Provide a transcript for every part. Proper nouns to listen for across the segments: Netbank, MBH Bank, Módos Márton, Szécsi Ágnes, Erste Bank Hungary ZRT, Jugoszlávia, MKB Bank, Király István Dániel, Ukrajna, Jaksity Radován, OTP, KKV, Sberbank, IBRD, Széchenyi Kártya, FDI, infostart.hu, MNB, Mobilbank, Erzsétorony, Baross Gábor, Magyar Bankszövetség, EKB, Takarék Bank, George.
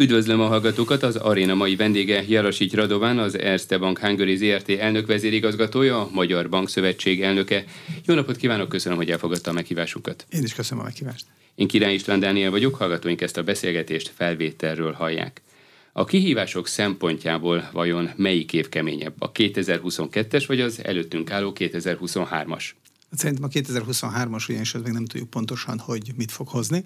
Üdvözlöm a hallgatókat, az aréna mai vendége Jaksity Radován, az Erste Bank Hungary ZRT elnök vezérigazgatója, a Magyar Bankszövetség elnöke. Jó napot kívánok, köszönöm, hogy elfogadta a meghívásunkat. Én is köszönöm a meghívást. Én Király István Dániel vagyok, hallgatóink ezt a beszélgetést felvételről hallják. A kihívások szempontjából vajon melyik év keményebb, a 2022-es vagy az előttünk álló 2023-as? Szerintem a 2023-as, ugyanis az még nem tudjuk pontosan, hogy mit fog hozni,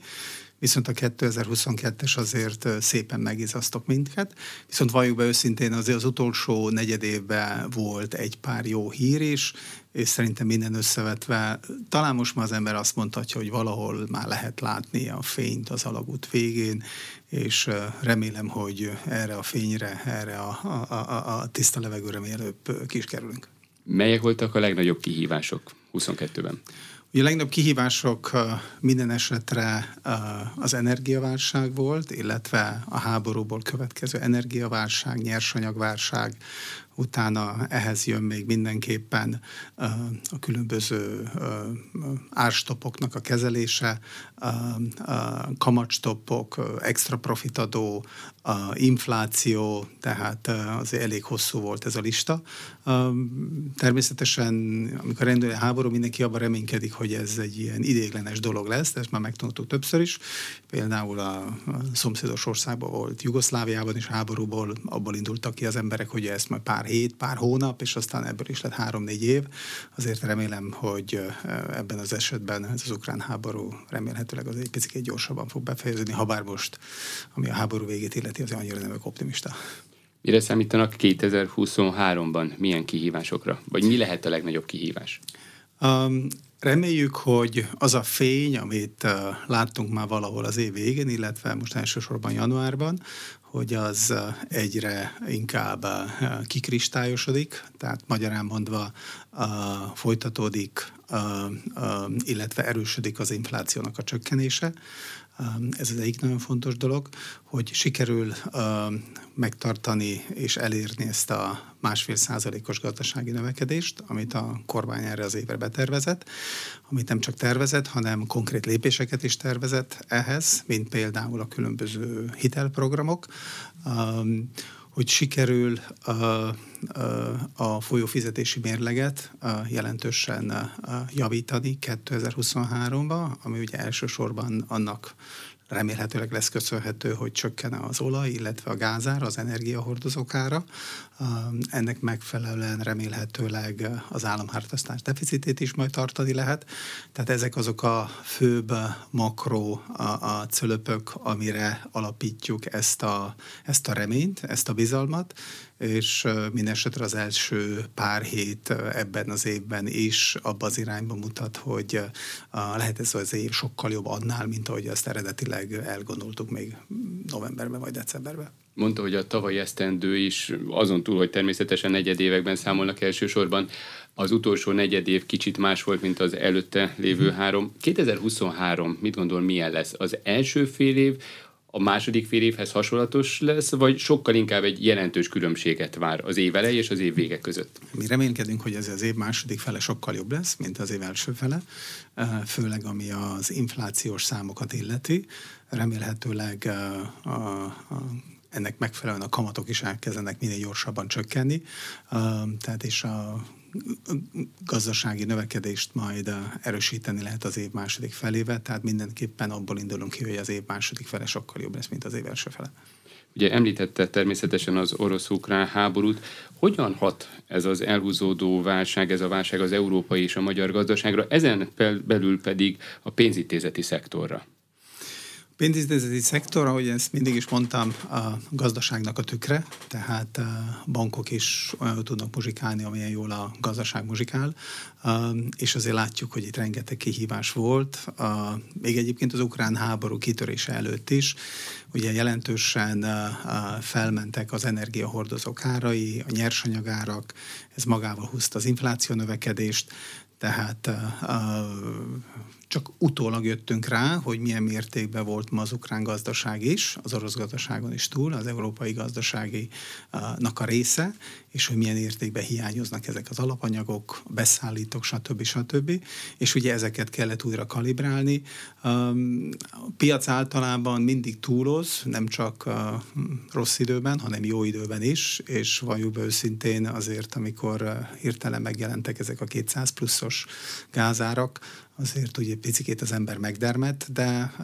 viszont a 2022-es azért szépen megizasztott minket. Viszont valljuk be őszintén, azért az utolsó negyed évben volt egy pár jó hír is, és szerintem minden összevetve talán most már az ember azt mondhatja, hogy valahol már lehet látni a fényt az alagút végén, és remélem, hogy erre a fényre, erre a tiszta levegőre mielőbb ki is kerülünk. Melyek voltak a legnagyobb kihívások 22-ben? Ugye a legnagyobb kihívások minden esetre az energiaválság volt, illetve a háborúból következő energiaválság, nyersanyagválság, utána ehhez jön még mindenképpen a különböző árstoppoknak a kezelése, kamatstoppok, extra profitadó, infláció, tehát azért elég hosszú volt ez a lista. Természetesen, amikor rendül a háború, mindenki abban reménykedik, hogy ez egy ilyen ideiglenes dolog lesz, ezt már megtanultuk többször is. Például a szomszédos országban volt, Jugoszláviában is háborúból, abból indultak ki az emberek, hogy ezt majd pár hét, pár hónap, és aztán ebből is lett 3-4 év. Azért remélem, hogy ebben az esetben ez az ukrán háború remélhetőleg az egy picit gyorsabban fog befejeződni, ha bár most, ami a háború végét illeti, azért annyira nem vagyok optimista. Mire számítanak 2023-ban? Milyen kihívásokra? Vagy mi lehet a legnagyobb kihívás? Reméljük, hogy az a fény, amit láttunk már valahol az év végén, illetve most elsősorban januárban, hogy az egyre inkább kikristályosodik, tehát magyarán mondva folytatódik, illetve erősödik az inflációnak a csökkenése. Ez az egyik nagyon fontos dolog, hogy sikerül megtartani és elérni ezt a 1,5%-os gazdasági növekedést, amit a kormány erre az évre betervezett, amit nem csak tervezett, hanem konkrét lépéseket is tervezett ehhez, mint például a különböző hitelprogramok, hogy sikerül a folyófizetési mérleget jelentősen javítani 2023-ban, ami ugye elsősorban annak remélhetőleg lesz köszönhető, hogy csökken az olaj, illetve a gázára, az energiahordozókára. Ennek megfelelően remélhetőleg az államháztartás deficitét is majd tartani lehet. Tehát ezek azok a főbb makro a cölöpök, amire alapítjuk ezt a reményt, ezt a bizalmat, és mindesetre az első pár hét ebben az évben is abba az irányba mutat, hogy lehet ez az év sokkal jobb annál, mint ahogy azt eredetileg elgondoltuk még novemberben vagy decemberben. Mondta, hogy a tavalyi esztendő is azon túl, hogy természetesen negyedévekben számolnak elsősorban, az utolsó negyedév kicsit más volt, mint az előtte lévő három. 2023, mit gondol, milyen lesz? Az első fél év a második fél évhez hasonlatos lesz, vagy sokkal inkább egy jelentős különbséget vár az év eleje és az év vége között? Mi reménykedünk, hogy ez az év második fele sokkal jobb lesz, mint az év első fele, főleg ami az inflációs számokat illeti. Remélhetőleg ennek megfelelően a kamatok is elkezdenek minél gyorsabban csökkenni, tehát és a gazdasági növekedést majd erősíteni lehet az év második felébe, tehát mindenképpen abból indulunk ki, hogy az év második fele sokkal jobb lesz, mint az év első fele. Ugye említette természetesen az orosz-ukrán háborút. Hogyan hat ez az elhúzódó válság, ez a válság az európai és a magyar gazdaságra, ezen belül pedig a pénzintézeti szektorra? A pénzintézeti szektor, ahogy ezt mindig is mondtam, a gazdaságnak a tükre, tehát bankok is olyan tudnak muzsikálni, amilyen jól a gazdaság muzsikál, és azért látjuk, hogy itt rengeteg kihívás volt. Még egyébként az ukrán háború kitörése előtt is, ugye jelentősen felmentek az energiahordozók árai, a nyersanyagárak, ez magával húzta az infláció növekedést, tehát Csak utólag jöttünk rá, hogy milyen mértékben volt ma az ukrán gazdaság is, az orosz gazdaságon is túl, az európai gazdaságinak a része, és hogy milyen értékben hiányoznak ezek az alapanyagok, a beszállítók, stb. És ugye ezeket kellett újra kalibrálni. A piac általában mindig túloz, nem csak rossz időben, hanem jó időben is, és valljuk be őszintén azért, amikor hirtelen megjelentek ezek a 200 pluszos gázárak, azért ugye picikét az ember megdermett, de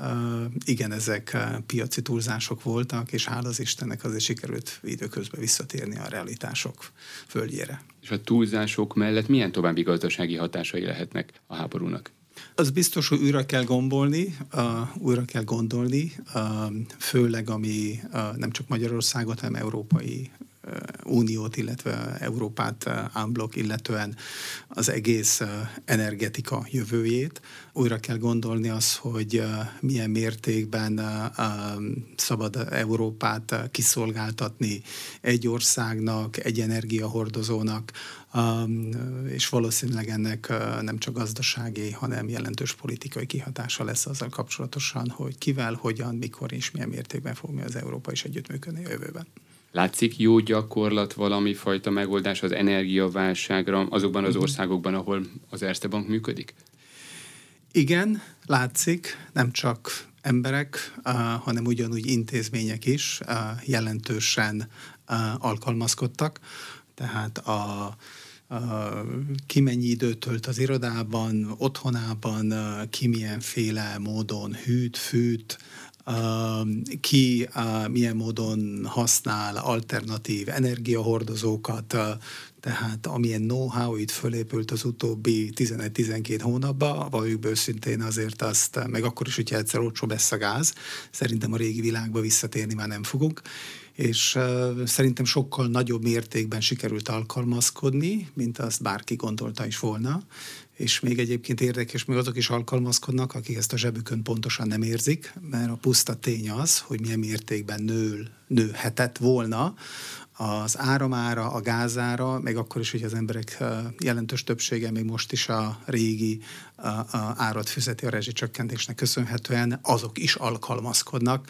igen, ezek piaci túlzások voltak, és hála az Istennek azért sikerült időközben visszatérni a realitások földjére. És a túlzások mellett milyen további gazdasági hatásai lehetnek a háborúnak? Az biztos, hogy újra kell gondolni, főleg ami nem csak Magyarországot, hanem európai Uniót, illetve Európát unblock, illetően az egész energetika jövőjét. Újra kell gondolni azt, hogy milyen mértékben szabad Európát kiszolgáltatni egy országnak, egy energiahordozónak, és valószínűleg ennek nem csak gazdasági, hanem jelentős politikai kihatása lesz azzal kapcsolatosan, hogy kivel, hogyan, mikor és milyen mértékben fog az Európa is együttműködni a jövőben. Látszik jó gyakorlat, valami fajta megoldás az energiaválságra azokban az országokban, ahol az Erste Bank működik? Igen, látszik, nem csak emberek, hanem ugyanúgy intézmények is jelentősen alkalmazkodtak. Tehát ki mennyi időt tölt az irodában, otthonában, ki milyenféle módon hűt, fűt, ki milyen módon használ alternatív energiahordozókat, tehát amilyen know-how itt fölépült az utóbbi 11-12 hónapban, valljuk be őszintén azért azt, meg akkor is, hogyha egyszer olcsóbb lesz a gáz, szerintem a régi világba visszatérni már nem fogunk, és szerintem sokkal nagyobb mértékben sikerült alkalmazkodni, mint azt bárki gondolta is volna, és még egyébként érdekes, még azok is alkalmazkodnak, akik ezt a zsebükön pontosan nem érzik, mert a puszta tény az, hogy milyen mértékben nőhetett volna az áramára, a gázára, meg akkor is, hogy az emberek jelentős többsége még most is a régi árat fizeti a rezsicsökkentésnek köszönhetően, azok is alkalmazkodnak,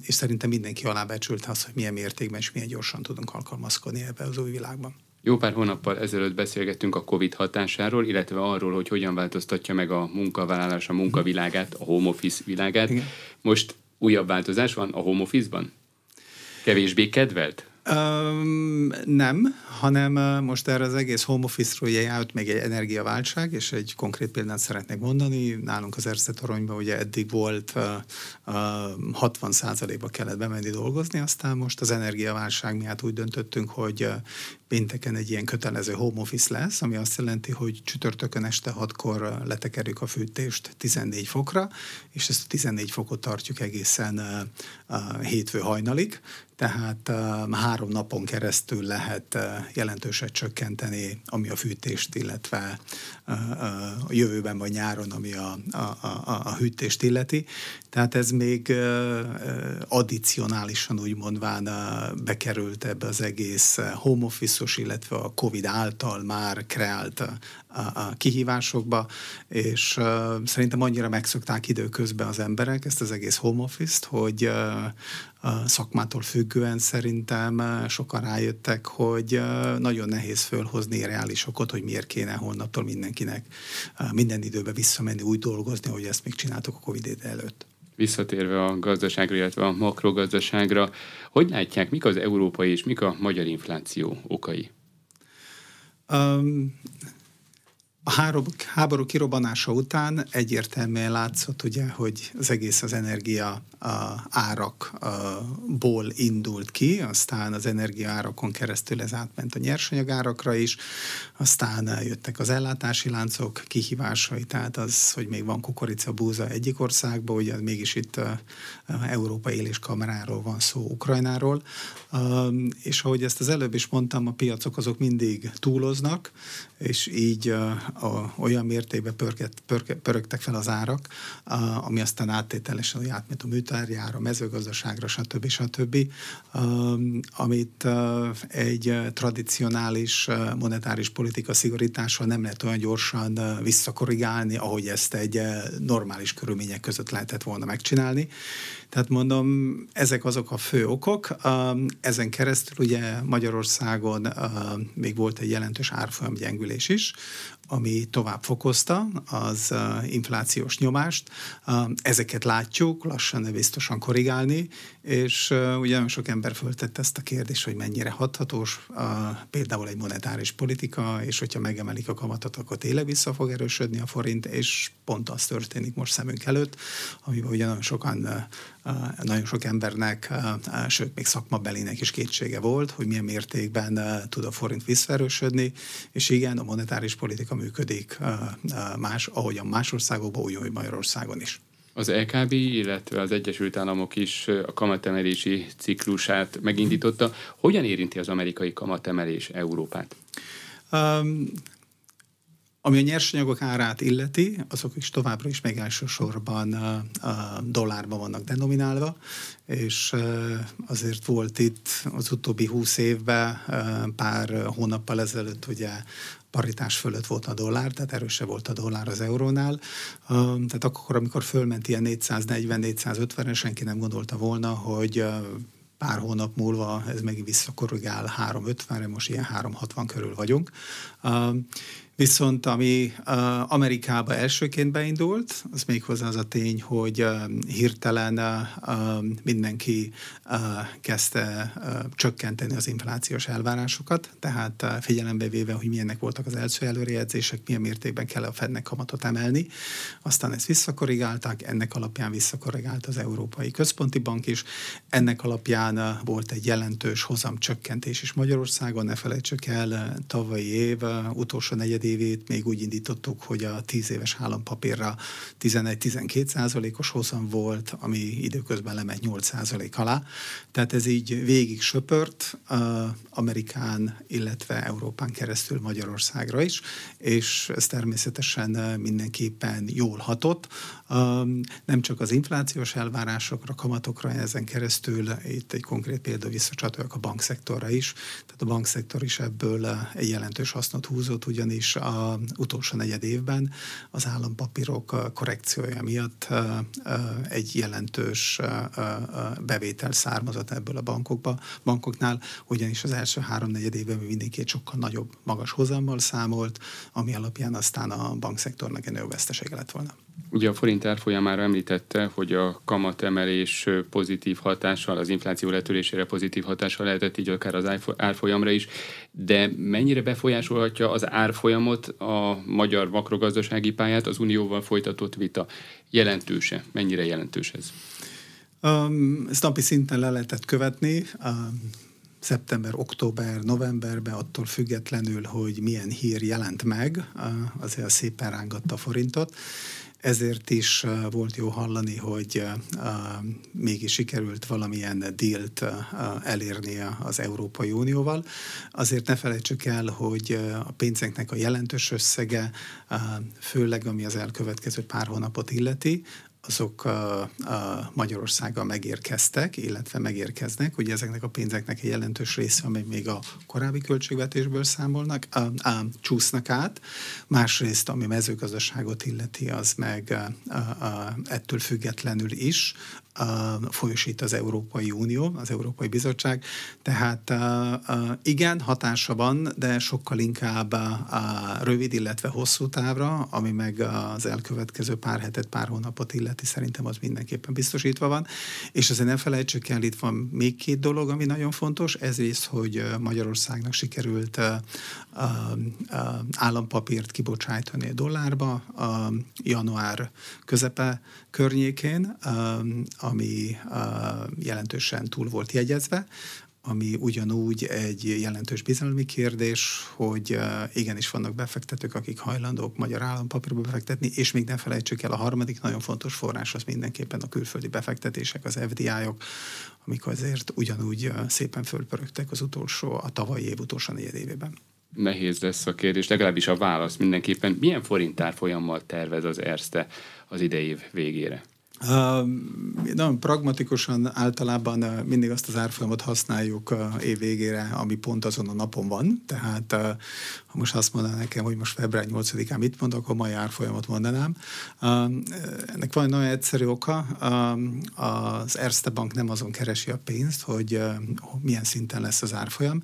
és szerintem mindenki alábecsült azt, hogy milyen mértékben és milyen gyorsan tudunk alkalmazkodni ebbe az új világban. Jó pár hónappal ezelőtt beszélgettünk a COVID hatásáról, illetve arról, hogy hogyan változtatja meg a munkavállalás a munkavilágát, a home office világát. Igen. Most újabb változás van a home office-ban? Kevésbé kedvelt? Nem, hanem most erre az egész home office-ról jött még egy energiaválság, és egy konkrét példát szeretnék mondani. Nálunk az Erzsétoronyban ugye eddig volt 60%-ba kellett bemenni dolgozni, aztán most az energiaválság miatt úgy döntöttünk, hogy pénteken egy ilyen kötelező home office lesz, ami azt jelenti, hogy csütörtökön este 6-kor letekerjük a fűtést 14 fokra, és ezt a 14 fokot tartjuk egészen hétfő hajnalig, tehát 3 napon keresztül lehet jelentőset csökkenteni, ami a fűtést, illetve a jövőben vagy nyáron, ami a hűtést illeti. Tehát ez még addicionálisan úgymondván bekerült ebbe az egész home office-os, illetve a COVID által már kreált a kihívásokba, és szerintem annyira megszokták időközben az emberek ezt az egész home office-t, hogy szakmától függően szerintem sokan rájöttek, hogy nagyon nehéz fölhozni reális okot, hogy miért kéne holnaptól mindenkinek minden időben visszamenni, úgy dolgozni, hogy ezt még csináltuk a COVID előtt. Visszatérve a gazdaságra, illetve a makrogazdaságra, hogy látják, mik az európai és mik a magyar infláció okai? A háború kirobbanása után egyértelműen látszott, ugye, hogy az egész az energia árakból indult ki, aztán az energia árakon keresztül ez átment a nyersanyagárakra is, aztán jöttek az ellátási láncok kihívásai, tehát az, hogy még van kukorica, búza egyik országban, ugye mégis itt Európa éléskameráról van szó, Ukrajnáról, és ahogy ezt az előbb is mondtam, a piacok azok mindig túloznak, és így olyan mértékben pörögtek fel az árak, ami aztán áttételesen átment a műtárgyára, mezőgazdaságra, stb. Stb. Amit egy tradicionális monetáris politika szigorítással nem lehet olyan gyorsan visszakorrigálni, ahogy ezt egy normális körülmények között lehetett volna megcsinálni. Tehát mondom, ezek azok a fő okok. Ezen keresztül ugye Magyarországon még volt egy jelentős árfolyam gyengülés is, ami tovább fokozta az inflációs nyomást. Ezeket látjuk, lassan, de biztosan korrigálni, és ugye nagyon sok ember föltette ezt a kérdést, hogy mennyire hathatós például egy monetáris politika, és hogyha megemelik a kamatot, akkor tényleg vissza fog erősödni a forint, és pont az történik most szemünk előtt, amiben ugye nagyon sok embernek, sőt még szakmabelinek is kétsége volt, hogy milyen mértékben tud a forint visszaerősödni, és igen, a monetáris politika működik ahogyan más országokban, úgy, hogy Magyarországon is. Az EKB, illetve az Egyesült Államok is a kamatemelési ciklusát megindította. Hogyan érinti az amerikai kamatemelés Európát? Ami a nyersanyagok árát illeti, azok is továbbra is még elsősorban dollárban vannak denominálva, és azért volt itt az utóbbi 20 évben, pár hónappal ezelőtt ugye paritás fölött volt a dollár, tehát erősebb volt a dollár az eurónál. Tehát akkor, amikor fölment ilyen 440-450-re, senki nem gondolta volna, hogy pár hónap múlva ez megint visszakorrigál 350-re, most ilyen 360 körül vagyunk. Viszont ami Amerikába elsőként beindult, az méghozzá az a tény, hogy hirtelen mindenki kezdte csökkenteni az inflációs elvárásokat, tehát figyelembe véve, hogy milyenek voltak az első előrejelzések, milyen mértékben kell a Fednek kamatot emelni. Aztán ezt visszakorrigálták, ennek alapján visszakorrigált az Európai Központi Bank is. Ennek alapján volt egy jelentős hozamcsökkentés is Magyarországon, ne felejtsük el, tavalyi év utolsó negyedévét még úgy indítottuk, hogy a 10 éves állampapírra 11-12%-os hozam volt, ami időközben lement 8% alá. Tehát ez így végig söpört Amerikán, illetve Európán keresztül Magyarországra is, és ez természetesen mindenképpen jól hatott. Nem csak az inflációs elvárásokra, kamatokra, ezen keresztül itt egy konkrét példa visszacsatoljak a bankszektorra is. Tehát a bankszektor is ebből egy jelentős hasznot húzott, ugyanis az utolsó negyed évben az állampapírok korrekciója miatt egy jelentős bevétel származott ebből a bankoknál, ugyanis az első 3-4 évben mindenki egy sokkal nagyobb, magas hozammal számolt, ami alapján aztán a bankszektornak egy nagyobb vesztesége lett volna. Ugye a forint árfolyamára említette, hogy a kamatemelés pozitív hatással, az infláció letörésére pozitív hatással lehetett, így akár az árfolyamra is, de mennyire befolyásolhatja az árfolyamot, a magyar makrogazdasági pályát az Unióval folytatott vita? Jelentőse? Mennyire jelentős ez? Ezt napi szinten le lehetett követni. Szeptember, október, novemberben, attól függetlenül, hogy milyen hír jelent meg, azért szépen rángatta a forintot. Ezért is volt jó hallani, hogy mégis sikerült valamilyen dílt elérnie az Európai Unióval. Azért ne felejtsük el, hogy a pénzeknek a jelentős összege, főleg ami az elkövetkező pár hónapot illeti, azok Magyarországgal megérkeztek, illetve megérkeznek. Ugye ezeknek a pénzeknek egy jelentős része, amely még a korábbi költségvetésből számolnak, csúsznak át. Másrészt, ami mezőgazdaságot illeti, az meg ettől függetlenül is folyosít az Európai Unió, az Európai Bizottság. Tehát igen, hatása van, de sokkal inkább rövid, illetve hosszú távra, ami meg az elkövetkező pár hetet, pár hónapot illeti, szerintem az mindenképpen biztosítva van. És azért ne felejtsük el, itt van még két dolog, ami nagyon fontos. Ezrészt, hogy Magyarországnak sikerült állampapírt kibocsájtani a dollárba január közepe környékén, ami jelentősen túl volt jegyezve, ami ugyanúgy egy jelentős bizalmi kérdés, hogy igenis vannak befektetők, akik hajlandók magyar állampapírba befektetni, és még ne felejtsük el, a harmadik nagyon fontos forrás az mindenképpen a külföldi befektetések, az FDI-ok, amik azért ugyanúgy szépen fölpörögtek a tavalyi év utolsó negyedévében. nehéz lesz a kérdés, legalábbis a válasz mindenképpen. Milyen forintárfolyammal tervez az Erste az idei év végére? Nagyon pragmatikusan általában mindig azt az árfolyamot használjuk év végére, ami pont azon a napon van. Tehát ha most azt mondaná nekem, hogy most február 8-án mit mondok, akkor mai árfolyamot mondanám. Ennek van egy nagyon egyszerű oka. Az Erste Bank nem azon keresi a pénzt, hogy milyen szinten lesz az árfolyam,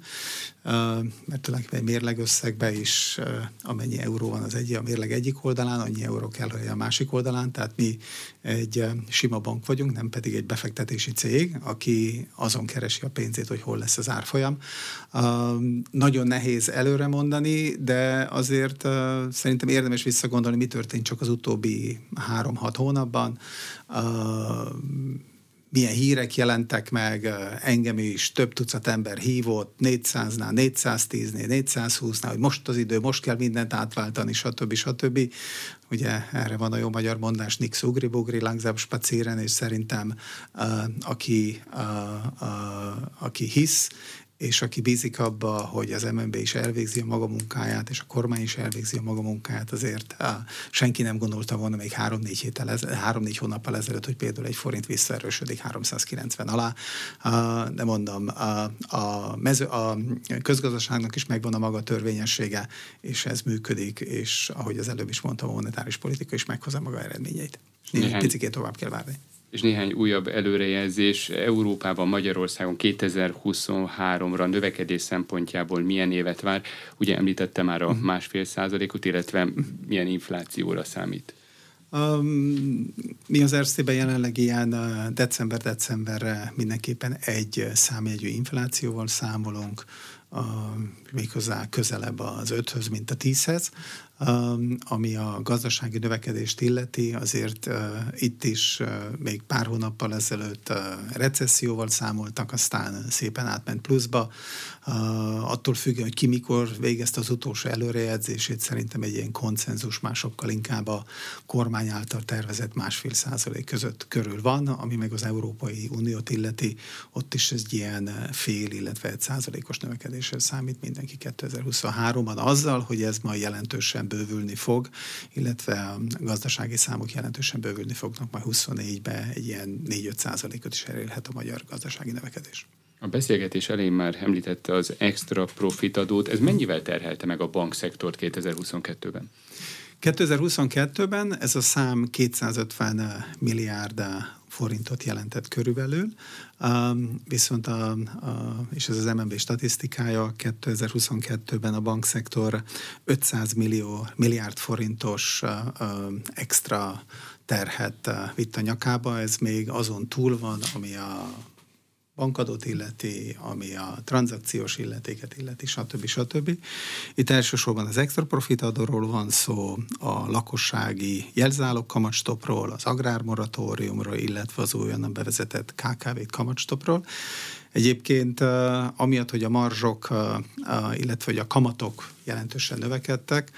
mert tulajdonképpen mérlegösszegben is amennyi euró van az a mérleg egyik oldalán, annyi euró kell, hogy a másik oldalán. Tehát mi egy sima bank vagyunk, nem pedig egy befektetési cég, aki azon keresi a pénzét, hogy hol lesz az árfolyam. Nagyon nehéz előre mondani, de azért szerintem érdemes visszagondolni, mi történt csak az utóbbi 3-6 hónapban. Milyen hírek jelentek meg, engem is több tucat ember hívott, 400-nál, 410-nél, 420-nál, hogy most az idő, most kell mindent átváltani, stb. Stb. Ugye erre van a jó magyar mondás, nix ugri-bugri, langsam spacéren, és szerintem aki hisz, és aki bízik abba, hogy az MNB is elvégzi a maga munkáját, és a kormány is elvégzi a maga munkáját, azért senki nem gondolta volna még 3-4 hónappal ezelőtt, hogy például egy forint visszaerősödik 390 alá. De mondom, a közgazdaságnak is megvan a maga törvényessége, és ez működik, és ahogy az előbb is mondtam, a monetáris politika is meghozza maga eredményeit. Picikét tovább kell várni. És néhány újabb előrejelzés. Európában, Magyarországon 2023-ra növekedés szempontjából milyen évet vár? Ugye említette már a 1,5%-ot, illetve milyen inflációra számít? Mi az Erstében jelenleg ilyen decemberre mindenképpen 1 számjegyű inflációval számolunk, méghozzá közelebb az 5-höz, mint a 10-hez. Ami a gazdasági növekedést illeti, azért itt is még pár hónappal ezelőtt recesszióval számoltak, aztán szépen átment pluszba. Attól függően, hogy ki mikor végezte az utolsó előrejelzését, szerintem egy ilyen konszenzus már sokkal inkább a kormány által tervezett 1,5% között körül van, ami meg az Európai Uniót illeti, ott is ez ilyen fél, illetve 1%-os növekedésre számít mindenki 2023-ban, azzal, hogy ez majd jelentősen bővülni fog, illetve a gazdasági számok jelentősen bővülni fognak, majd 24-ben egy ilyen 4-5%-ot is elérhet a magyar gazdasági növekedés. A beszélgetés elején már említette az extra profit adót. Ez mennyivel terhelte meg a bankszektort 2022-ben? 2022-ben ez a szám 250 milliárd forintot jelentett körülbelül, viszont és ez az MNB statisztikája, 2022-ben a bankszektor 500 milliárd forintos extra terhet vitt a nyakába, ez még azon túl van, ami a bankadót illeti, ami a tranzakciós illetéket illeti, stb. Itt elsősorban az extra profit adóról van szó, a lakossági jelzálog kamatstopról, az agrármoratóriumról, illetve az újonnan bevezetett KKV kamatstopról. Egyébként amiatt, hogy a marzsok, illetve hogy a kamatok jelentősen növekedtek,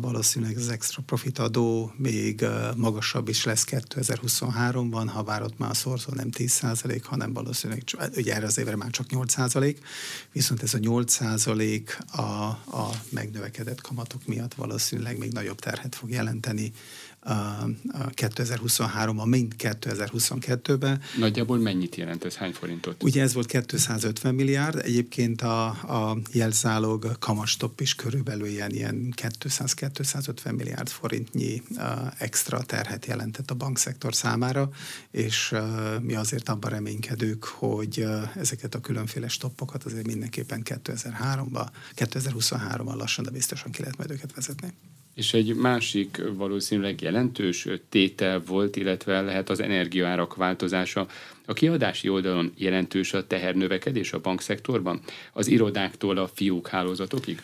valószínűleg az extra profit adó még magasabb is lesz 2023-ban, ha bár ott már a szorzó nem 10%, hanem valószínűleg, ugye erre az évre már csak 8%, viszont ez a 8% a megnövekedett kamatok miatt valószínűleg még nagyobb terhet fog jelenteni 2023-ban, mint 2022-ben. Nagyjából mennyit jelent ez? Hány forintot? Ugye ez volt 250 milliárd, egyébként a jelzálog kamatstop is körülbelül ilyen 200-250 milliárd forintnyi extra terhet jelentett a bankszektor számára, és mi azért abban reménykedünk, hogy ezeket a különféle stoppokat azért mindenképpen 2023-ban lassan, de biztosan ki lehet majd őket vezetni. És egy másik valószínűleg jelentős tétel volt, illetve lehet az energiaárak változása. A kiadási oldalon jelentős a tehernövekedés a bankszektorban, az irodáktól a fiók hálózatokig?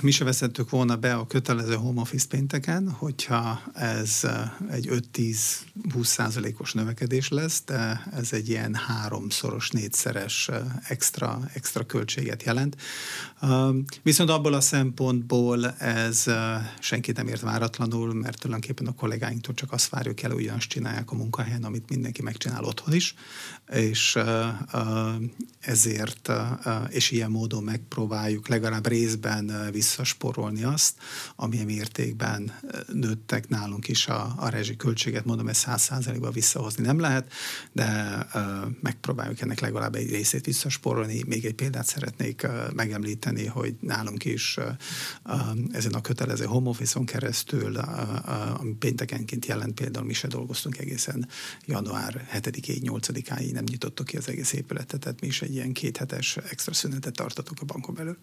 Mi se veszettük volna be a kötelező home office pénteken, hogyha ez egy 5-10-20%-os növekedés lesz, de ez egy ilyen 3-4-szeres extra költséget jelent. Viszont abból a szempontból ez senkit nem ért váratlanul, mert tulajdonképpen a kollégáinktól csak azt várjuk el, ugyanazt csinálják a munkahelyen, amit mindenki megcsinál otthon is, és ezért és ilyen módon megpróbáljuk legalább részben visszasporolni azt, amilyen mértékben nőttek nálunk is a rezsiköltséget, mondom, ezt 100%-ba visszahozni nem lehet, de megpróbáljuk ennek legalább egy részét visszasporolni. Még egy példát szeretnék megemlíteni, hogy nálunk is ezen a kötelező home office-on keresztül, ami péntekenként jelent, például mi se dolgoztunk egészen január 7-ig, 8-áig nem nyitottuk ki az egész épületet, tehát mi is egy ilyen kéthetes extra szünetet tartottuk a bankon belül.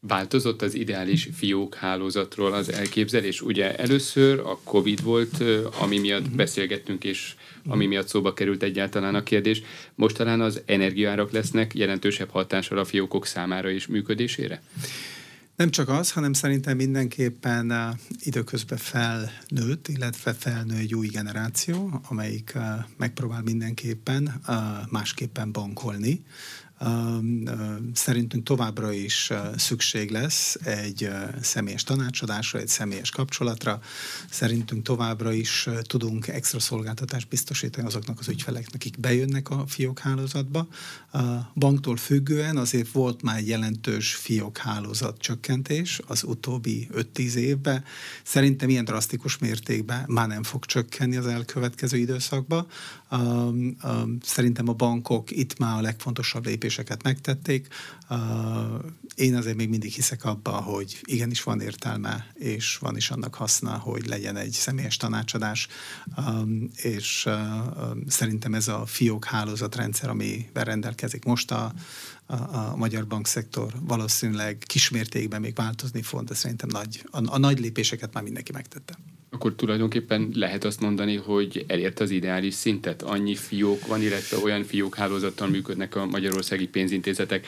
Változott az ideális fiókhálózatról az elképzelés? Ugye először a Covid volt, ami miatt beszélgettünk, és ami miatt szóba került egyáltalán a kérdés. Most talán az energiaárak lesznek jelentősebb hatással a fiókok számára és működésére? Nem csak az, hanem szerintem mindenképpen időközben felnőtt, illetve felnő egy új generáció, amelyik megpróbál mindenképpen másképpen bankolni. Szerintünk továbbra is szükség lesz egy személyes tanácsadásra, egy személyes kapcsolatra. Szerintünk továbbra is tudunk extra szolgáltatást biztosítani azoknak az ügyfeleknek, akik bejönnek a fiókhálózatba. Banktól függően azért volt már jelentős fiókhálózat csökkentés az utóbbi 5-10 évben. Szerintem ilyen drasztikus mértékben már nem fog csökkenni az elkövetkező időszakban. Szerintem a bankok itt már a legfontosabb lépéseket megtették. Én azért még mindig hiszek abba, hogy igenis van értelme, és van is annak haszna, hogy legyen egy személyes tanácsadás, és szerintem ez a fiók hálózatrendszer, amivel rendelkezik most a magyar bankszektor, valószínűleg kismértékben még változni fog, de szerintem a nagy lépéseket már mindenki megtette. Akkor tulajdonképpen lehet azt mondani, hogy elért az ideális szintet. Annyi fiók van, illetve olyan fiókhálózattal működnek a magyarországi pénzintézetek,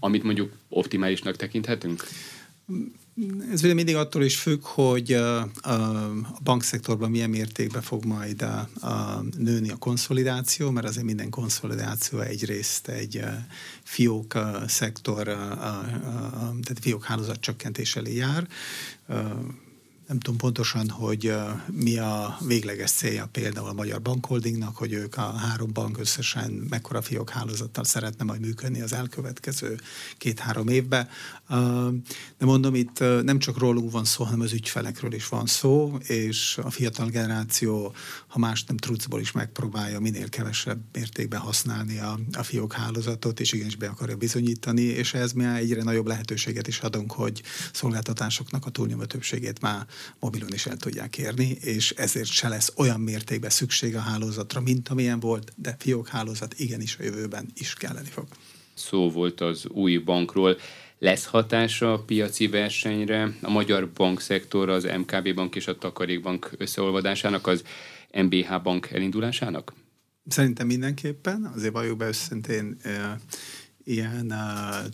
amit mondjuk optimálisnak tekinthetünk? Ez ugye mindig attól is függ, hogy a bankszektorban milyen mértékben fog majd nőni a konszolidáció, mert azért minden konszolidáció egyrészt egy fiók szektor, tehát fiókhálózat csökkentés elé jár. Nem tudom pontosan, hogy mi a végleges célja például a Magyar Bankholdingnak, hogy ők a 3 bank összesen mekkora fiókhálózattal szeretne majd működni az elkövetkező 2-3 évben. De mondom, itt nem csak rólunk van szó, hanem az ügyfelekről is van szó, és a fiatal generáció, ha más nem trucból is megpróbálja minél kevesebb mértékben használni a fiókhálózatot, és igenis be akarja bizonyítani, és ehhez mi egyre nagyobb lehetőséget is adunk, hogy szolgáltatásoknak a túlnyomó többségét már mobilon is el tudják érni, és ezért se lesz olyan mértékben szükség a hálózatra, mint amilyen volt, de fiókhálózat igenis a jövőben is kelleni fog. Szó volt az új bankról. Lesz hatása a piaci versenyre? A magyar bankszektor az MKB Bank és a Takarék Bank összeolvadásának, az MBH Bank elindulásának? Szerintem mindenképpen. Azért valljuk be őszintén, ilyen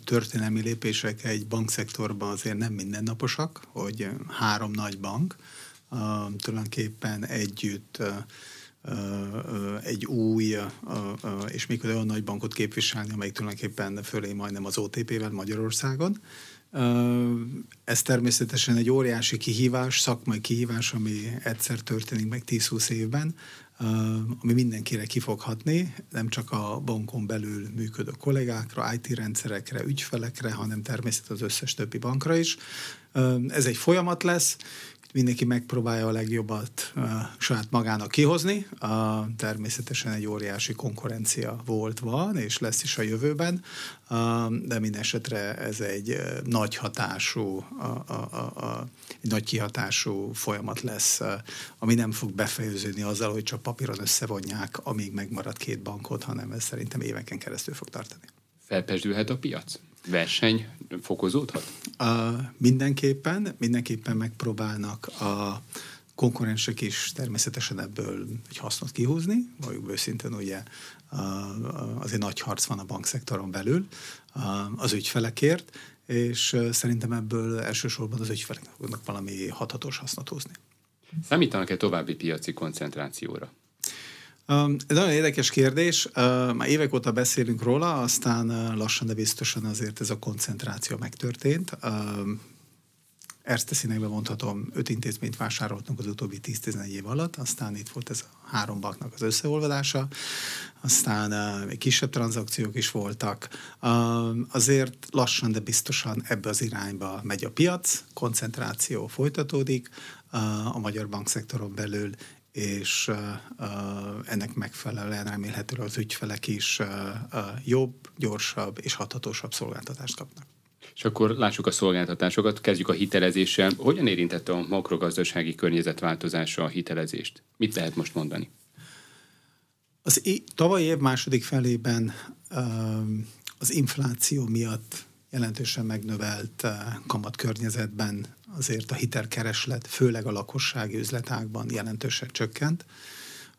történelmi lépések egy bankszektorban azért nem mindennaposak, hogy 3 nagy bank tulajdonképpen együtt egy új és még olyan nagy bankot képviselni, amelyik tulajdonképpen fölé majdnem az OTP-vel Magyarországon. Ez természetesen egy óriási kihívás, szakmai kihívás, ami egyszer történik meg 10-20 évben, ami mindenkire kifoghatni, nem csak a bankon belül működő kollégákra, IT-rendszerekre, ügyfelekre, hanem természetesen az összes többi bankra is. Ez egy folyamat lesz, mindenki megpróbálja a legjobbat saját magának kihozni. Természetesen egy óriási konkurencia volt, van, és lesz is a jövőben, de minden esetre ez egy nagy hatású, egy nagy kihatású folyamat lesz, ami nem fog befejeződni azzal, hogy csak papíron összevonják, amíg megmarad 2 bankot, hanem ez szerintem éveken keresztül fog tartani. Felpesdülhet a piac? Verseny fokozódhat? Mindenképpen megpróbálnak a konkurensek is természetesen ebből egy hasznot kihúzni, valljuk őszintén, ugye azért nagy harc van a bankszektoron belül az ügyfelekért, és szerintem ebből elsősorban az ügyfeleknek fognak valami hathatós hasznot húzni. Számítanak-e további piaci koncentrációra? Ez nagyon érdekes kérdés, már évek óta beszélünk róla, aztán lassan, de biztosan azért ez a koncentráció megtörtént. Erste színekbe vonthatom, 5 intézményt vásároltunk az utóbbi 10-11 év alatt, aztán itt volt ez a 3 banknak az összeolvadása, aztán kisebb tranzakciók is voltak. Azért lassan, de biztosan ebbe az irányba megy a piac, koncentráció folytatódik a magyar bankszektoron belül, és ennek megfelelően remélhetőleg az ügyfelek is jobb, gyorsabb és hathatósabb szolgáltatást kapnak. És akkor lássuk a szolgáltatásokat, kezdjük a hitelezéssel. Hogyan érintette a makrogazdasági környezetváltozása a hitelezést? Mit lehet most mondani? Az tavalyi év második felében az infláció miatt jelentősen megnövelt kamatkörnyezetben azért a hitelkereslet, főleg a lakossági üzletágban jelentősen csökkent.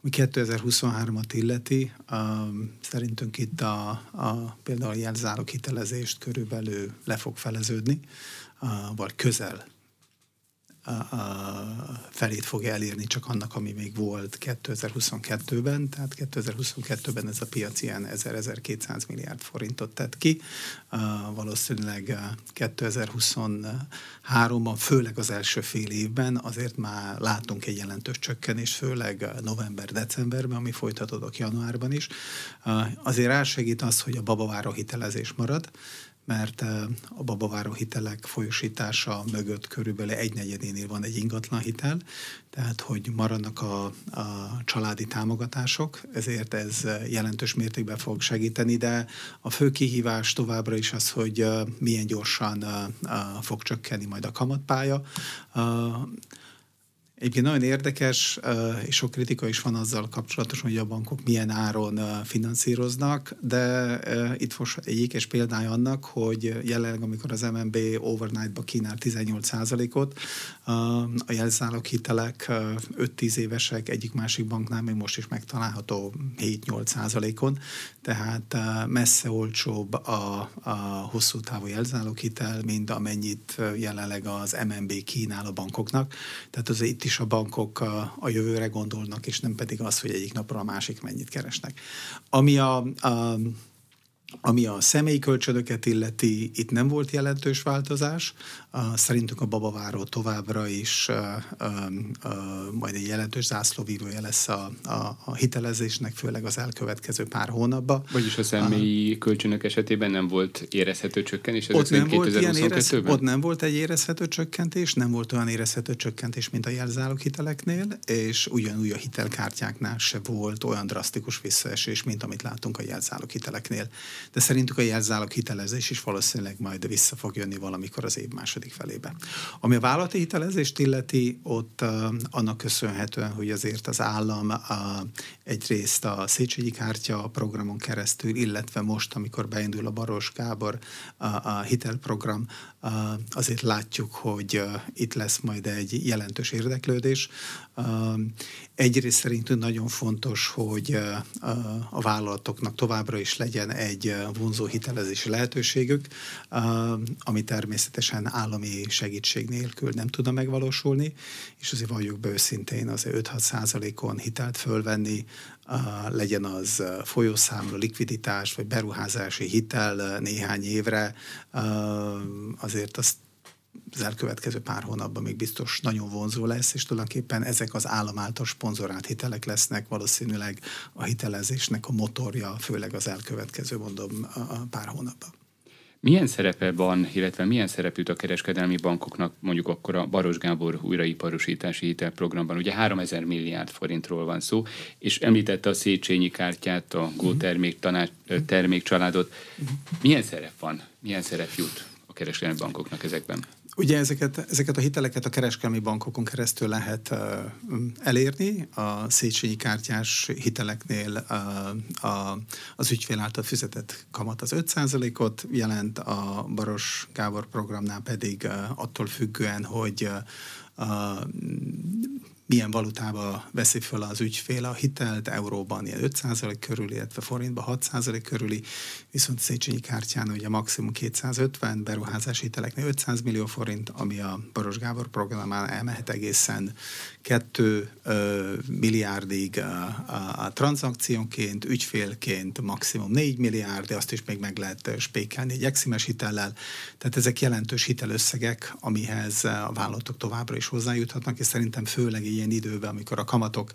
Ami 2023-at illeti, szerintünk itt például a jelzálog hitelezést körülbelül le fog feleződni, vagy közel felét fogja elérni csak annak, ami még volt 2022-ben, tehát 2022-ben ez a piac ilyen 1000-1200 milliárd forintot tett ki, valószínűleg 2023-ban, főleg az első fél évben azért már látunk egy jelentős csökkenést, főleg november-decemberben, ami folytatódott januárban is. Azért rásegít az, hogy a babaváró hitelezés marad, mert a babaváró hitelek folyosítása mögött körülbelül egynegyedénél van egy ingatlan hitel, tehát hogy maradnak a családi támogatások, ezért ez jelentős mértékben fog segíteni, de a fő kihívás továbbra is az, hogy milyen gyorsan fog csökkenni majd a kamatpálya. Egyébként nagyon érdekes, és sok kritika is van azzal kapcsolatosan, hogy a bankok milyen áron finanszíroznak, de itt most egy ékes példája annak, hogy jelenleg, amikor az MNB overnight-ba kínál 18%-ot, a jelzálog hitelek 5-10 évesek egyik-másik banknál még most is megtalálható 7-8%-on, tehát messze olcsóbb a hosszú távú jelzálog hitel, mint amennyit jelenleg az MNB kínál a bankoknak. Tehát az itt is a bankok a jövőre gondolnak, és nem pedig az, hogy egyik napra a másik mennyit keresnek. Ami a személyi kölcsönöket illeti, itt nem volt jelentős változás. Szerintünk a babaváró továbbra is majd egy jelentős zászlóvívője lesz a hitelezésnek, főleg az elkövetkező pár hónapban. Vagyis a személyi kölcsönök esetében nem volt érezhető csökkenés? Ez ott nem volt egy érezhető csökkentés, nem volt olyan érezhető csökkentés, mint a jelzálog hiteleknél, és ugyanúgy a hitelkártyáknál se volt olyan drasztikus visszaesés, mint amit látunk a jelzálog hiteleknél. De szerintük a jelzálog hitelezés is valószínűleg majd vissza fog jönni valamikor az év második felébe. Ami a vállalati hitelezést illeti, ott annak köszönhetően, hogy azért az állam egyrészt a Széchenyi Kártya programon keresztül, illetve most, amikor beindul a Baross Gábor a hitelprogram, azért látjuk, hogy itt lesz majd egy jelentős érdeklődés. Egyrészt szerintünk nagyon fontos, hogy a vállalatoknak továbbra is legyen egy vonzó hitelezési lehetőségük, ami természetesen állami segítség nélkül nem tudna megvalósulni, és azért valljuk be őszintén, az 5-6%-on hitelt fölvenni, legyen az folyószámra, likviditás vagy beruházási hitel néhány évre, azért azt az elkövetkező pár hónapban még biztos nagyon vonzó lesz, és tulajdonképpen ezek az állam által szponzorált hitelek lesznek valószínűleg a hitelezésnek a motorja, főleg az elkövetkező, mondom, a pár hónapban. Milyen szerepe van, illetve milyen szerep jut a kereskedelmi bankoknak mondjuk akkor a Baross Gábor újraiparosítási hitelprogramban? Ugye 3000 milliárd forintról van szó, és említette a Széchenyi Kártyát, a Go termékcsaládot. Milyen szerep van, milyen szerep jut a kereskedelmi bankoknak ezekben? Ugye ezeket a hiteleket a kereskedelmi bankokon keresztül lehet elérni. A Széchenyi Kártyás hiteleknél az ügyfél által fizetett kamat az 5%-ot jelent, a Baross Gábor programnál pedig attól függően, hogy milyen valutába veszi föl az ügyfél a hitelt, euróban ilyen 5% körül, illetve forintban 6% körüli, viszont Széchenyi Kártyán ugye maximum 250, beruházási hiteleknél 500 millió forint, ami a Baross Gábor programán elmehet egészen 2 milliárdig a tranzakciónként, ügyfélként maximum 4 milliárd, de azt is még meg lehet spékelni egy exímes hitellel. Tehát ezek jelentős hitelösszegek, amihez a vállalatok továbbra is hozzájuthatnak, és szerintem főleg ilyen időben, amikor a kamatok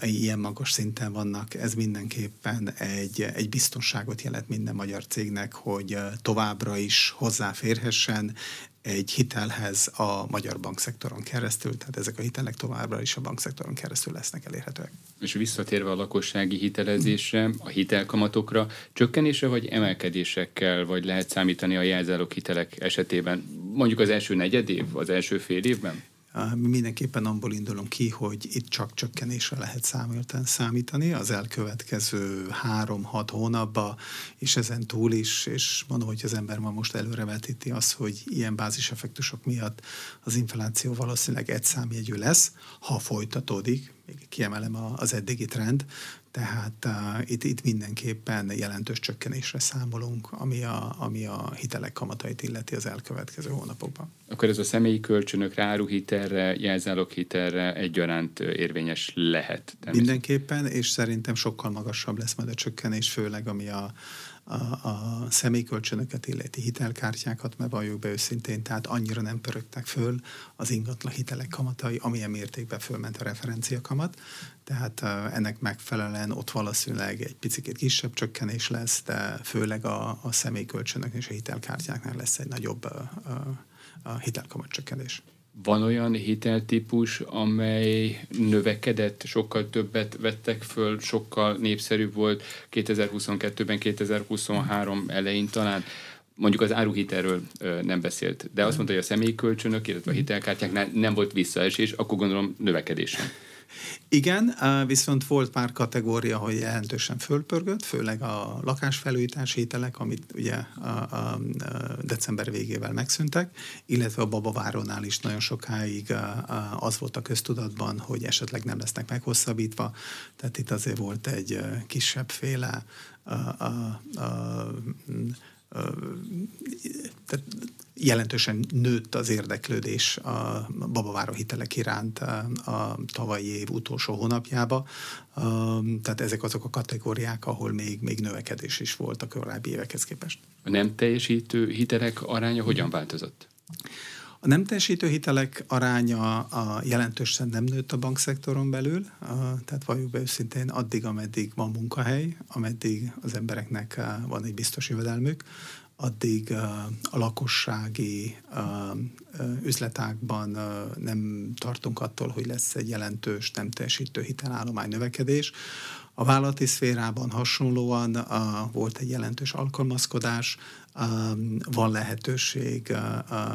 ilyen magas szinten vannak, ez mindenképpen egy biztonságot jelent minden magyar cégnek, hogy továbbra is hozzáférhessen egy hitelhez a magyar bankszektoron keresztül, tehát ezek a hitelek továbbra is a bankszektoron keresztül lesznek elérhetőek. És visszatérve a lakossági hitelezésre, a hitelkamatokra, csökkenésre vagy emelkedésekkel, vagy lehet számítani a jelzálog hitelek esetében, mondjuk az első negyedév, az első fél évben? Mi mindenképpen abból indulunk ki, hogy itt csak csökkenésre lehet számítani az elkövetkező 3-6 hónapban, és ezen túl is, és mondom, hogy az ember ma most előrevetíti azt, hogy ilyen báziseffektusok miatt az infláció valószínűleg egyszámjegyű lesz, ha folytatódik, még kiemelem az eddigi trend, tehát itt mindenképpen jelentős csökkenésre számolunk, ami a hitelek kamatait illeti az elkövetkező hónapokban. Akkor ez a személyi kölcsönök, áruhitelre, jelzáloghitelre egyaránt érvényes lehet? Mindenképpen, és szerintem sokkal magasabb lesz majd a csökkenés, főleg ami a személykölcsönöket illeti, hitelkártyákat, mert valljuk be őszintén, tehát annyira nem pörögtek föl az ingatlan hitelek kamatai, amilyen mértékben fölment a referencia kamat, tehát ennek megfelelően ott valószínűleg egy picit kisebb csökkenés lesz, de főleg a személykölcsönök és a hitelkártyáknál lesz egy nagyobb a hitelkamat csökkenés. Van olyan hiteltípus, amely növekedett, sokkal többet vettek föl, sokkal népszerűbb volt 2022-ben, 2023 elején talán. Mondjuk az áruhitelről nem beszélt, de azt mondta, hogy a személyi kölcsönök, illetve a hitelkártyáknál nem volt visszaesés, akkor gondolom növekedésen. Igen, viszont volt pár kategória, hogy jelentősen fölpörgött, főleg a lakásfelújítási hitelek, amit ugye a december végével megszűntek, illetve a babavárónál is nagyon sokáig az volt a köztudatban, hogy esetleg nem lesznek meghosszabbítva, tehát itt azért volt egy kisebbféle tehát jelentősen nőtt az érdeklődés a babaváró hitelek iránt a tavalyi év utolsó hónapjába. Tehát ezek azok a kategóriák, ahol még növekedés is volt a korábbi évekhez képest. A nem teljesítő hitelek aránya hogyan változott? A nem teljesítő hitelek aránya jelentősen nem nőtt a bankszektoron belül, tehát valljuk be őszintén addig, ameddig van munkahely, ameddig az embereknek van egy biztos jövedelmük, addig a lakossági üzletákban nem tartunk attól, hogy lesz egy jelentős nem teljesítő hitelállomány növekedés. A vállalati szférában hasonlóan volt egy jelentős alkalmazkodás, van lehetőség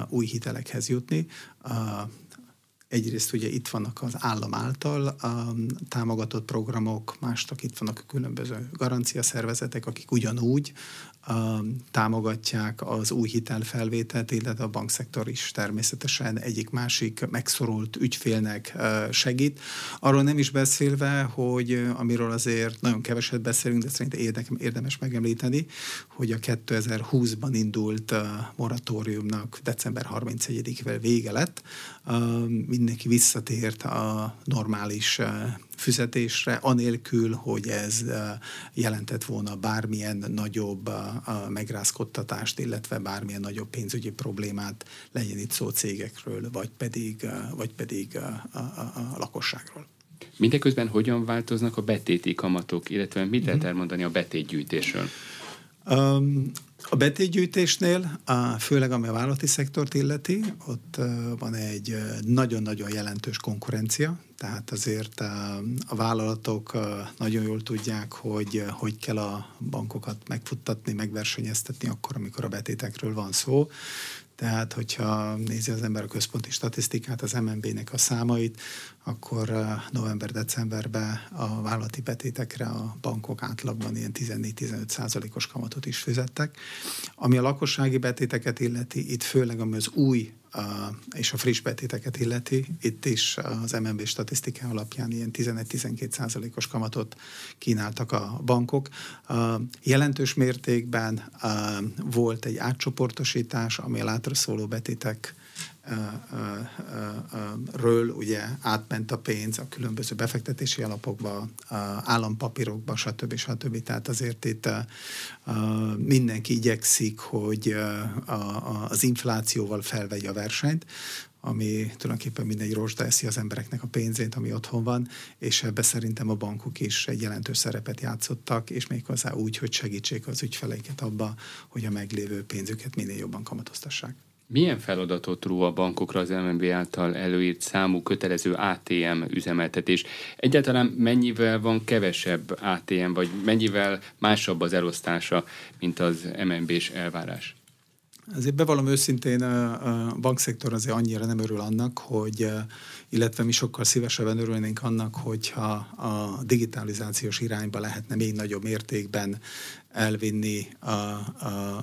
új hitelekhez jutni. Egyrészt ugye itt vannak az állam által támogatott programok, másnak itt vannak a különböző garanciaszervezetek, akik ugyanúgy támogatják az új hitelfelvételt, illetve a bankszektor is természetesen egyik-másik megszorult ügyfélnek segít. Arról nem is beszélve, hogy amiről azért nagyon keveset beszélünk, de szerintem érdemes megemlíteni, hogy a 2020-ban indult moratóriumnak december 31-ével vége lett. Mindenki visszatért a normális fizetésre, anélkül, hogy ez jelentett volna bármilyen nagyobb megrázkodtatást, illetve bármilyen nagyobb pénzügyi problémát, legyen itt szó cégekről, vagy pedig a lakosságról. Mindeközben hogyan változnak a betéti kamatok, illetve mit lehet elmondani a betétgyűjtésről? A betétgyűjtésnél, főleg ami a vállalati szektort illeti, ott van egy nagyon-nagyon jelentős konkurencia, tehát azért a vállalatok nagyon jól tudják, hogy kell a bankokat megfuttatni, megversenyeztetni akkor, amikor a betétekről van szó. Tehát, hogyha nézi az ember a központi statisztikát, az MNB-nek a számait, akkor november-decemberben a vállalati betétekre a bankok átlagban ilyen 14-15%-os kamatot is fizettek. Ami a lakossági betéteket illeti, itt főleg ami az új és a friss betéteket illeti, itt is az MNB statisztikán alapján ilyen 11-12%-os kamatot kínáltak a bankok. Jelentős mértékben volt egy átcsoportosítás, ami a hátraszóló betétek ről ugye átment a pénz a különböző befektetési alapokba, állampapírokba, stb. Stb. Tehát azért itt mindenki igyekszik, hogy az inflációval felvegye a versenyt, ami tulajdonképpen mindegy rozsda eszi az embereknek a pénzét, ami otthon van, és ebbe szerintem a bankok is egy jelentős szerepet játszottak, és méghozzá úgy, hogy segítsék az ügyfeleiket abba, hogy a meglévő pénzüket minél jobban kamatoztassák. Milyen feladatot ró a bankokra az MNB által előírt számú kötelező ATM üzemeltetés? Egyáltalán mennyivel van kevesebb ATM, vagy mennyivel másabb az elosztása, mint az MNB-s elvárás? Azért bevallom őszintén, a bankszektor azért annyira nem örül annak, hogy, illetve mi sokkal szívesebben örülnénk annak, hogyha a digitalizációs irányba lehetne még nagyobb mértékben elvinni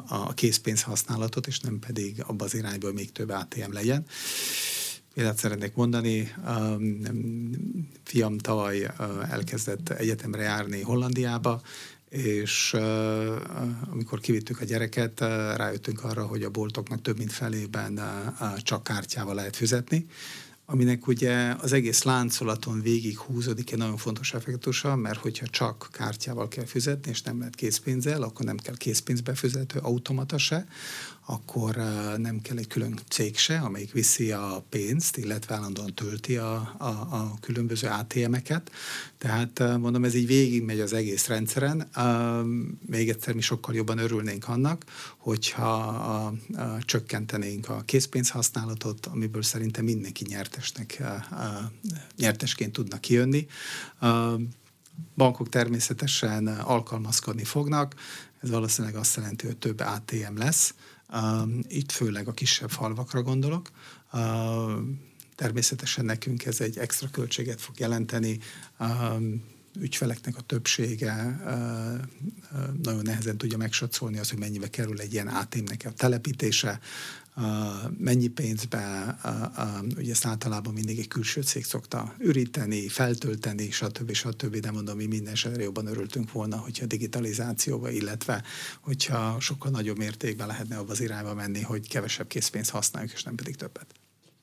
a készpénz használatot, és nem pedig abba az irányba, hogy még több ATM legyen. Példát szeretnék mondani, fiam tavaly elkezdett egyetemre járni Hollandiába, és amikor kivittük a gyereket, rájöttünk arra, hogy a boltoknak több mint felében csak kártyával lehet fizetni, aminek ugye az egész láncolaton végig húzódik egy nagyon fontos effektusa, mert hogyha csak kártyával kell fizetni, és nem lehet készpénzzel, akkor nem kell készpénzbefizető automata se, akkor nem kell egy külön cég se, amelyik viszi a pénzt, illetve állandóan tölti a különböző ATM-eket. Tehát mondom, ez így végigmegy az egész rendszeren. Még egyszer mi sokkal jobban örülnénk annak, hogyha csökkentenénk a készpénz használatot, amiből szerintem mindenki nyertesként tudnak kijönni. Bankok természetesen alkalmazkodni fognak, ez valószínűleg azt jelenti, hogy több ATM lesz. Itt főleg a kisebb falvakra gondolok. Természetesen nekünk ez egy extra költséget fog jelenteni. Ügyfeleknek a többsége nagyon nehezen tudja megsatszolni azt, hogy mennyibe kerül egy ilyen ATM-nek a telepítése, mennyi pénzbe, ugye ezt általában mindig egy külső cég szokta üríteni, feltölteni, stb. De mondom, mi minden esetre jobban örültünk volna, hogyha digitalizációba, illetve hogyha sokkal nagyobb mértékben lehetne abba az irányba menni, hogy kevesebb készpénzt használjuk, és nem pedig többet.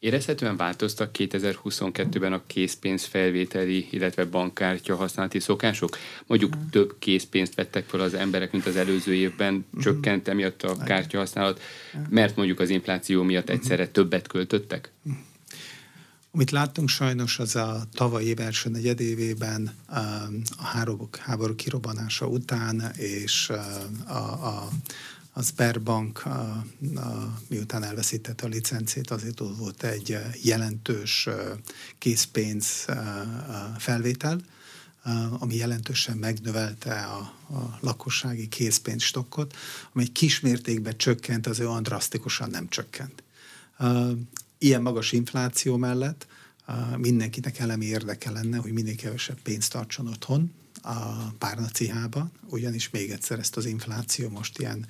Érezhetően változtak 2022-ben a készpénz felvételi, illetve bankkártya használati szokások? Mondjuk több készpénzt vettek fel az emberek, mint az előző évben, csökkent emiatt a kártyahasználat, mert mondjuk az infláció miatt egyszerre többet költöttek? Amit láttunk sajnos, az a tavalyi év első negyedévében a háború kirobbanása után, és a Sberbank, miután elveszítette a licencét, azért ott volt egy jelentős készpénz felvétel, ami jelentősen megnövelte a lakossági készpénzstokkot, ami egy kis mértékben csökkent, az olyan drasztikusan nem csökkent. Ilyen magas infláció mellett mindenkinek elemi érdeke lenne, hogy minél kevesebb pénzt tartson otthon, a párnacihában, ugyanis még egyszer ezt az infláció most ilyen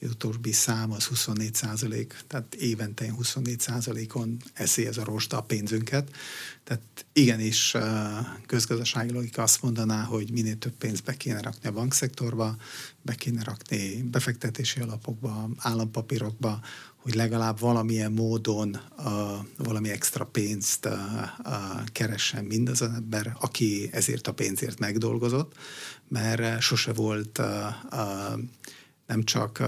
utóbbi szám az 24%, tehát évente 24%-on eszi ez a rosta a pénzünket. Tehát igenis közgazdasági logika azt mondaná, hogy minél több pénzt be kéne rakni a bankszektorba, be kéne rakni befektetési alapokba, állampapírokba, hogy legalább valamilyen módon valami extra pénzt keressen mindaz az ember, aki ezért a pénzért megdolgozott, mert sose volt nem csak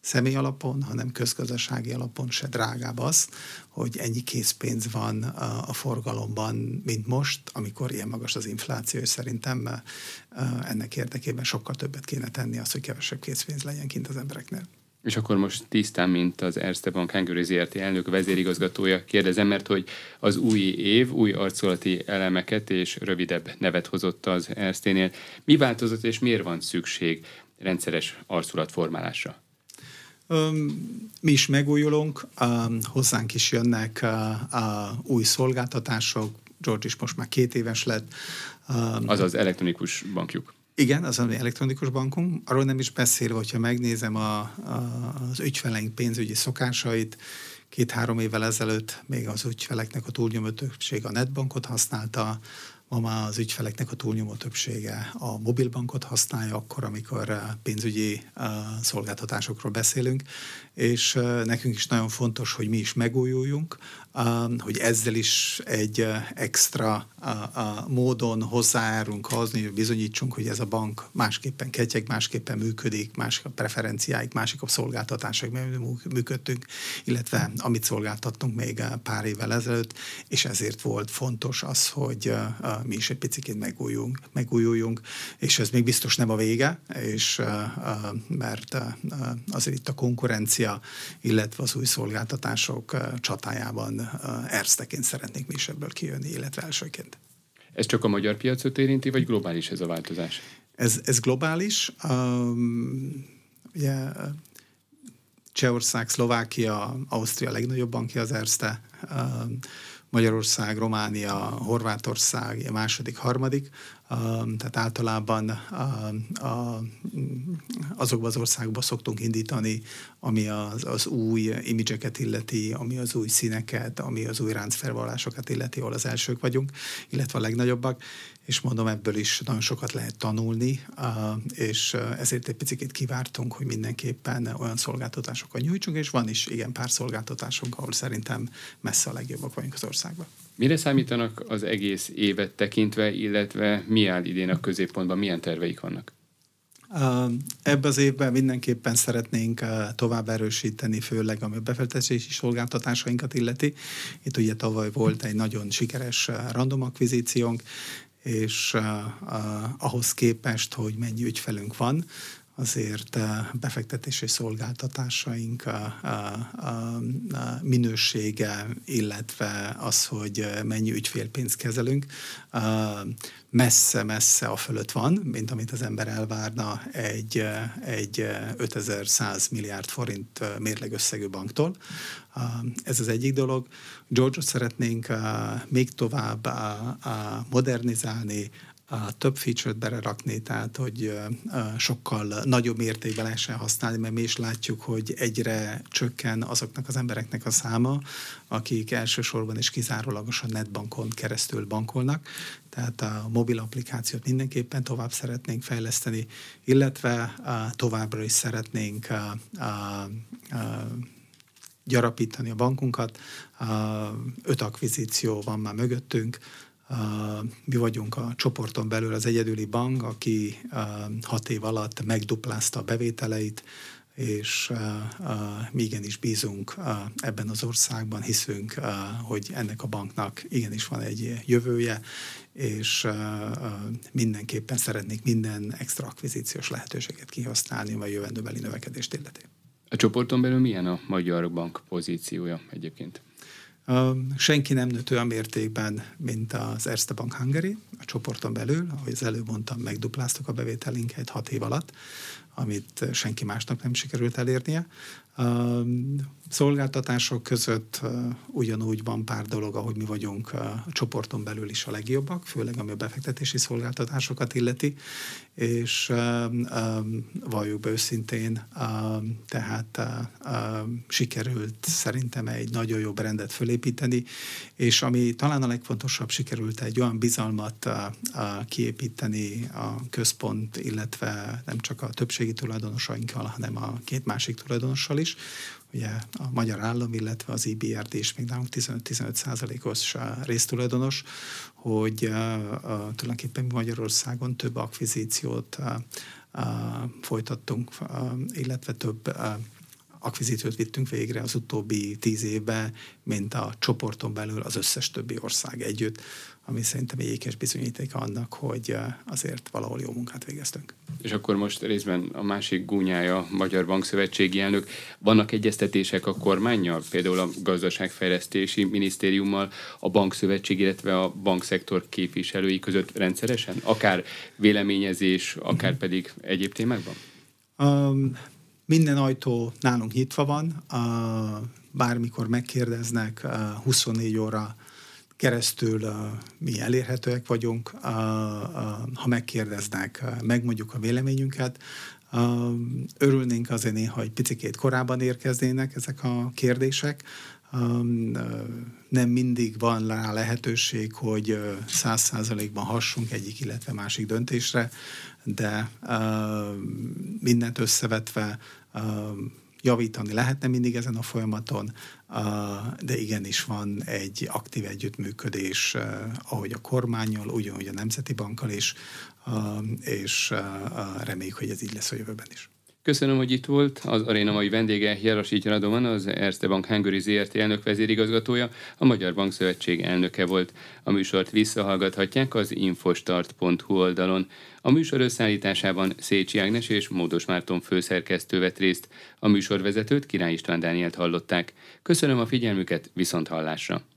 személy alapon, hanem közgazdasági alapon se drágább az, hogy ennyi készpénz van a forgalomban, mint most, amikor ilyen magas az infláció, és szerintem ennek érdekében sokkal többet kéne tenni az, hogy kevesebb készpénz legyen kint az embereknél. És akkor most tisztán, mint az Erste Bank Hungary ZRT elnök vezérigazgatója kérdezem, mert hogy az új év új arculati elemeket és rövidebb nevet hozott az Erste-nél. Mi változott és miért van szükség rendszeres arculatformálásra? Mi is megújulunk, hozzánk is jönnek új szolgáltatások, George is most már 2 éves lett. Az az elektronikus bankjuk. Igen, az elektronikus bankunk. Arról nem is beszélve, hogyha megnézem az ügyfeleink pénzügyi szokásait, 2-3 évvel ezelőtt még az ügyfeleknek a túlnyomó többsége a Netbankot használta, ma már az ügyfeleknek a túlnyomó többsége a Mobilbankot használja, akkor, amikor pénzügyi szolgáltatásokról beszélünk, és nekünk is nagyon fontos, hogy mi is megújuljunk, hogy ezzel is egy extra módon hozzájárunk ahhoz, hogy bizonyítsunk, hogy ez a bank másképpen ketyeg, másképpen működik, másik a preferenciáik, másik a szolgáltatások, működtünk, illetve amit szolgáltattunk még pár évvel ezelőtt, és ezért volt fontos az, hogy mi is egy picit megújuljunk, és ez még biztos nem a vége, és mert azért itt a konkurencia, illetve az új szolgáltatások csatájában Ersteként szeretnék mi is ebből kijönni, illetve elsőként. Ez csak a magyar piacot érinti, vagy globális ez a változás? Ez globális. Ugye Csehország, Szlovákia, Ausztria legnagyobb bankja az Erste, Magyarország, Románia, Horvátország, második, harmadik, tehát általában azokban az országokban szoktunk indítani, ami az új imidzseket illeti, ami az új színeket, ami az új ráncfelvallásokat illeti, ahol az elsők vagyunk, illetve a legnagyobbak, és mondom, ebből is nagyon sokat lehet tanulni, és ezért egy picit kivártunk, hogy mindenképpen olyan szolgáltatásokat nyújtsunk, és van is igen pár szolgáltatásunk, ahol szerintem messze a legjobbak vagyunk az országban. Mire számítanak az egész évet tekintve, illetve mi áll idén a középpontban, milyen terveik vannak? Ebben az évben mindenképpen szeretnénk tovább erősíteni, főleg a befektetési szolgáltatásainkat illeti. Itt ugye tavaly volt egy nagyon sikeres random akvizíciónk, és ahhoz képest, hogy mennyi ügyfelünk van, azért befektetési szolgáltatásaink minősége, illetve az, hogy mennyi ügyfélpénzt kezelünk, messze-messze a fölött van, mint amit az ember elvárna egy 5100 milliárd forint mérlegösszegű banktól. Ez az egyik dolog. George-ot szeretnénk még tovább modernizálni, több feature-t belerakni, tehát hogy sokkal nagyobb értékben lehessen használni, mert mi is látjuk, hogy egyre csökken azoknak az embereknek a száma, akik elsősorban és kizárólagosan Netbankon keresztül bankolnak, tehát a mobil applikációt mindenképpen tovább szeretnénk fejleszteni, illetve továbbra is szeretnénk gyarapítani a bankunkat. 5 akvizíció van már mögöttünk. Mi vagyunk a csoporton belül az egyedüli bank, aki 6 év alatt megduplázta a bevételeit, és mi igenis bízunk ebben az országban, hiszünk, hogy ennek a banknak igenis van egy jövője, és mindenképpen szeretnék minden extra akvizíciós lehetőséget kihasználni a jövendőbeli növekedést illeti. A csoporton belül milyen a Magyar Bank pozíciója egyébként? Senki nem nőtt olyan mértékben, mint az Erste Bank Hungary, a csoporton belül, ahogy az előbb mondtam, megdupláztuk a bevételinket 6 év alatt, amit senki másnak nem sikerült elérnie. Szolgáltatások között ugyanúgy van pár dolog, ahogy mi vagyunk a csoporton belül is a legjobbak, főleg ami a befektetési szolgáltatásokat illeti, és valljuk be őszintén, tehát sikerült szerintem egy nagyon jobb rendet fölépíteni, és ami talán a legfontosabb, sikerült egy olyan bizalmat kiépíteni a központ, illetve nem csak a többségi tulajdonosainkkal, hanem a 2 másik tulajdonossal is. Ugye a magyar állam, illetve az IBRD is még nálunk 15%-os résztulajdonos, hogy tulajdonképpen Magyarországon több akvizíciót folytattunk, illetve több akvizíciót vittünk végre az utóbbi 10 évben, mint a csoporton belül az összes többi ország együtt, ami szerintem egy ékes bizonyíték annak, hogy azért valahol jó munkát végeztünk. És akkor most részben a másik gúnyája a Magyar Bankszövetségi elnök. Vannak egyeztetések a kormánnyal, például a Gazdaságfejlesztési Minisztériummal, a Bankszövetség, illetve a bankszektor képviselői között rendszeresen? Akár véleményezés, akár pedig egyéb témákban? Minden ajtó nálunk nyitva van, bármikor megkérdeznek, 24 óra keresztül mi elérhetőek vagyunk, ha megkérdeznek, megmondjuk a véleményünket. Örülnénk azért néha, hogy picikét korábban érkeznének ezek a kérdések, nem mindig van rá lehetőség, hogy 100%-ban hassunk egyik, illetve másik döntésre, de mindent összevetve javítani lehetne mindig ezen a folyamaton, de igenis van egy aktív együttműködés, ahogy a kormánnyal, ugyanúgy a Nemzeti Bankkal is, és reméljük, hogy ez így lesz a jövőben is. Köszönöm, hogy itt volt. Az aréna mai vendége Jaksity Radován, az Erste Bank Hungary ZRT elnök vezérigazgatója, a Magyar Bankszövetség elnöke volt. A műsort visszahallgathatják az infostart.hu oldalon. A műsor összeállításában Szécsi Ágnes és Módos Márton főszerkesztő vett részt. A műsorvezetőt, Király István Dánielt hallották. Köszönöm a figyelmüket, viszonthallásra!